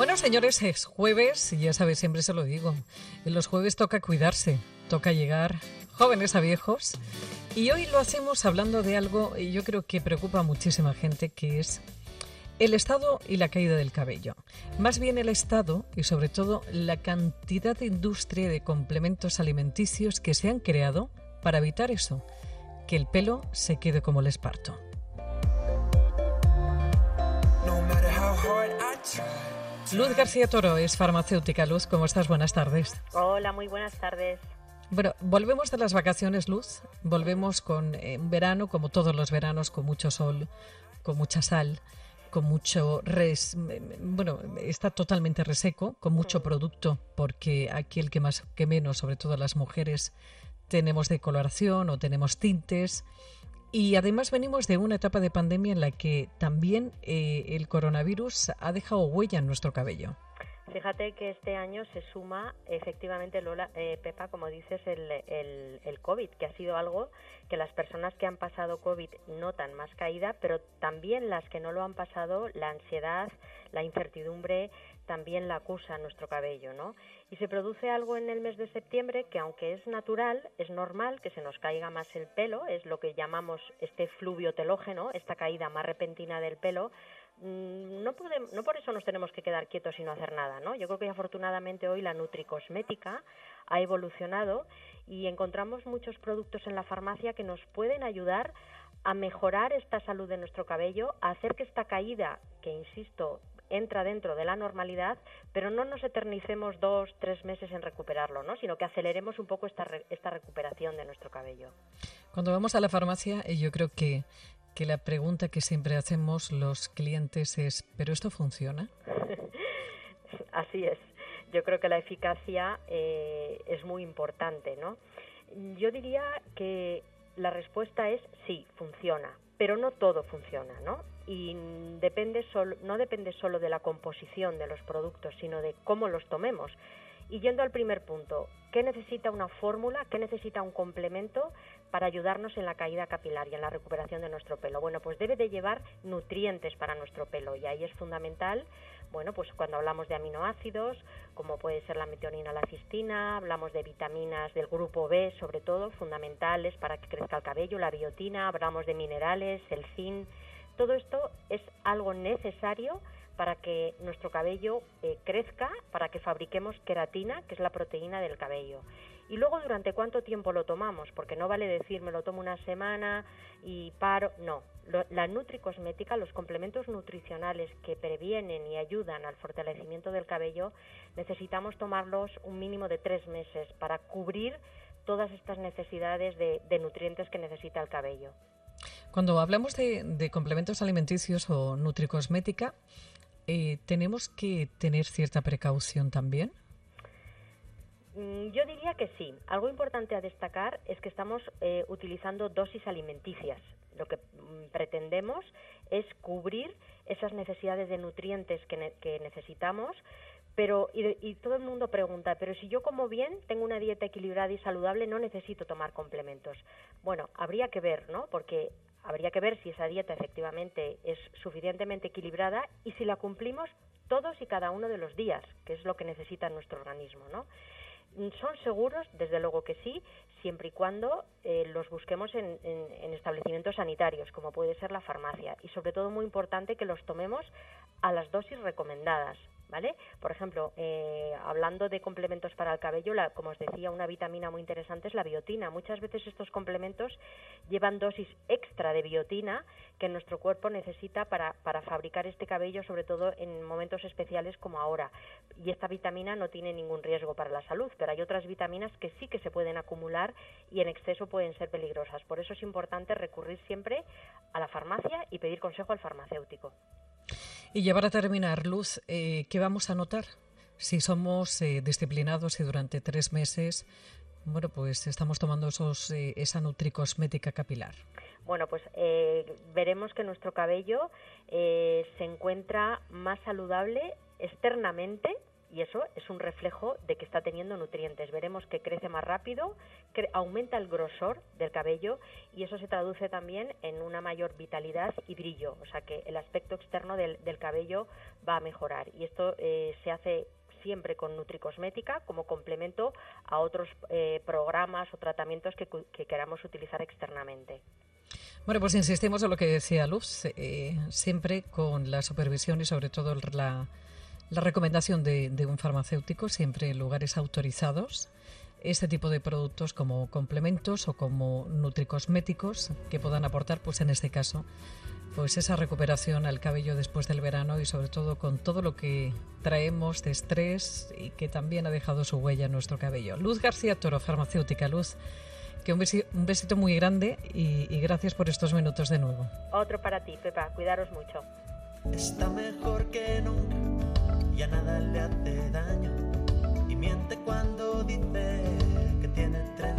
Bueno, señores, es jueves, y ya sabéis, siempre se lo digo, en los jueves toca cuidarse, toca llegar jóvenes a viejos, y hoy lo hacemos hablando de algo que yo creo que preocupa a muchísima gente, que es el estado y la caída del cabello. Más bien el estado y sobre todo la cantidad de industria de complementos alimenticios que se han creado para evitar eso, que el pelo se quede como el esparto. Luz García Toro es farmacéutica. Luz, ¿cómo estás? Buenas tardes. Hola, muy buenas tardes. Bueno, volvemos de las vacaciones, Luz. Volvemos con un verano, como todos los veranos, con mucho sol, con mucha sal, con mucho está totalmente reseco, con mucho producto, porque aquí el que más que menos, sobre todo las mujeres, tenemos decoloración o tenemos tintes, y además venimos de una etapa de pandemia en la que también el coronavirus ha dejado huella en nuestro cabello. Fíjate que este año se suma, efectivamente, Lola, Pepa, como dices, el COVID, que ha sido algo que las personas que han pasado COVID notan más caída, pero también las que no lo han pasado, la ansiedad, la incertidumbre, también la acusa nuestro cabello, ¿no? Y se produce algo en el mes de septiembre que, aunque es natural, es normal que se nos caiga más el pelo, es lo que llamamos este fluvio telógeno, esta caída más repentina del pelo. No por eso nos tenemos que quedar quietos y no hacer nada, ¿no? Yo creo que afortunadamente hoy la nutricosmética ha evolucionado y encontramos muchos productos en la farmacia que nos pueden ayudar a mejorar esta salud de nuestro cabello, a hacer que esta caída, que insisto, entra dentro de la normalidad, pero no nos eternicemos 2-3 meses en recuperarlo, ¿no? Sino que aceleremos un poco esta recuperación de nuestro cabello. Cuando vamos a la farmacia, yo creo que la pregunta que siempre hacemos los clientes es, ¿pero esto funciona? Así es. Yo creo que la eficacia es muy importante, ¿no? Yo diría que la respuesta es sí, funciona, pero no todo funciona, ¿no? Y no depende solo de la composición de los productos, sino de cómo los tomemos. Y yendo al primer punto, ¿qué necesita una fórmula, qué necesita un complemento para ayudarnos en la caída capilar y en la recuperación de nuestro pelo? Bueno, pues debe de llevar nutrientes para nuestro pelo y ahí es fundamental, bueno, pues cuando hablamos de aminoácidos, como puede ser la metionina, la cistina, hablamos de vitaminas del grupo B, sobre todo, fundamentales para que crezca el cabello, la biotina, hablamos de minerales, el zinc, todo esto es algo necesario para que nuestro cabello crezca, para que fabriquemos queratina, que es la proteína del cabello. Y luego, ¿durante cuánto tiempo lo tomamos? Porque no vale decir, me lo tomo una semana y paro. No, la nutricosmética, los complementos nutricionales que previenen y ayudan al fortalecimiento del cabello, necesitamos tomarlos un mínimo de 3 meses para cubrir todas estas necesidades de nutrientes que necesita el cabello. Cuando hablamos de complementos alimenticios o nutricosmética, ¿tenemos que tener cierta precaución también? Yo diría que sí. Algo importante a destacar es que estamos utilizando dosis alimenticias. Lo que pretendemos es cubrir esas necesidades de nutrientes que necesitamos, pero y todo el mundo pregunta, pero si yo como bien, tengo una dieta equilibrada y saludable, no necesito tomar complementos. Bueno, habría que ver, ¿no? Porque habría que ver si esa dieta efectivamente es suficientemente equilibrada y si la cumplimos todos y cada uno de los días, que es lo que necesita nuestro organismo, ¿no? ¿Son seguros? Desde luego que sí, siempre y cuando los busquemos en establecimientos sanitarios, como puede ser la farmacia. Y sobre todo muy importante que los tomemos a las dosis recomendadas, ¿vale? Por ejemplo, hablando de complementos para el cabello, como os decía, una vitamina muy interesante es la biotina. Muchas veces estos complementos llevan dosis extra de biotina que nuestro cuerpo necesita para fabricar este cabello, sobre todo en momentos especiales como ahora. Y esta vitamina no tiene ningún riesgo para la salud, pero hay otras vitaminas que sí que se pueden acumular y en exceso pueden ser peligrosas. Por eso es importante recurrir siempre a la farmacia y pedir consejo al farmacéutico. Y ya para terminar, Luz, ¿qué vamos a notar? Si somos disciplinados y durante 3 meses, bueno, pues estamos tomando esa nutricosmética capilar. Bueno, pues veremos que nuestro cabello se encuentra más saludable externamente, Y eso es un reflejo de que está teniendo nutrientes. Veremos que crece más rápido, aumenta el grosor del cabello y eso se traduce también en una mayor vitalidad y brillo. O sea que el aspecto externo del cabello va a mejorar. Y esto se hace siempre con Nutricosmética como complemento a otros programas o tratamientos que queramos utilizar externamente. Bueno, pues insistimos en lo que decía Luz, siempre con la supervisión y sobre todo la recomendación de un farmacéutico, siempre en lugares autorizados, este tipo de productos como complementos o como nutricosméticos que puedan aportar, pues en este caso, pues esa recuperación al cabello después del verano y sobre todo con todo lo que traemos de estrés y que también ha dejado su huella en nuestro cabello. Luz García Toro, farmacéutica. Luz, que un besito muy grande y gracias por estos minutos de nuevo. Otro para ti, Pepa. Cuidaros mucho. Está mejor que nunca. Ya nada le hace daño y miente cuando dice que tiene 30.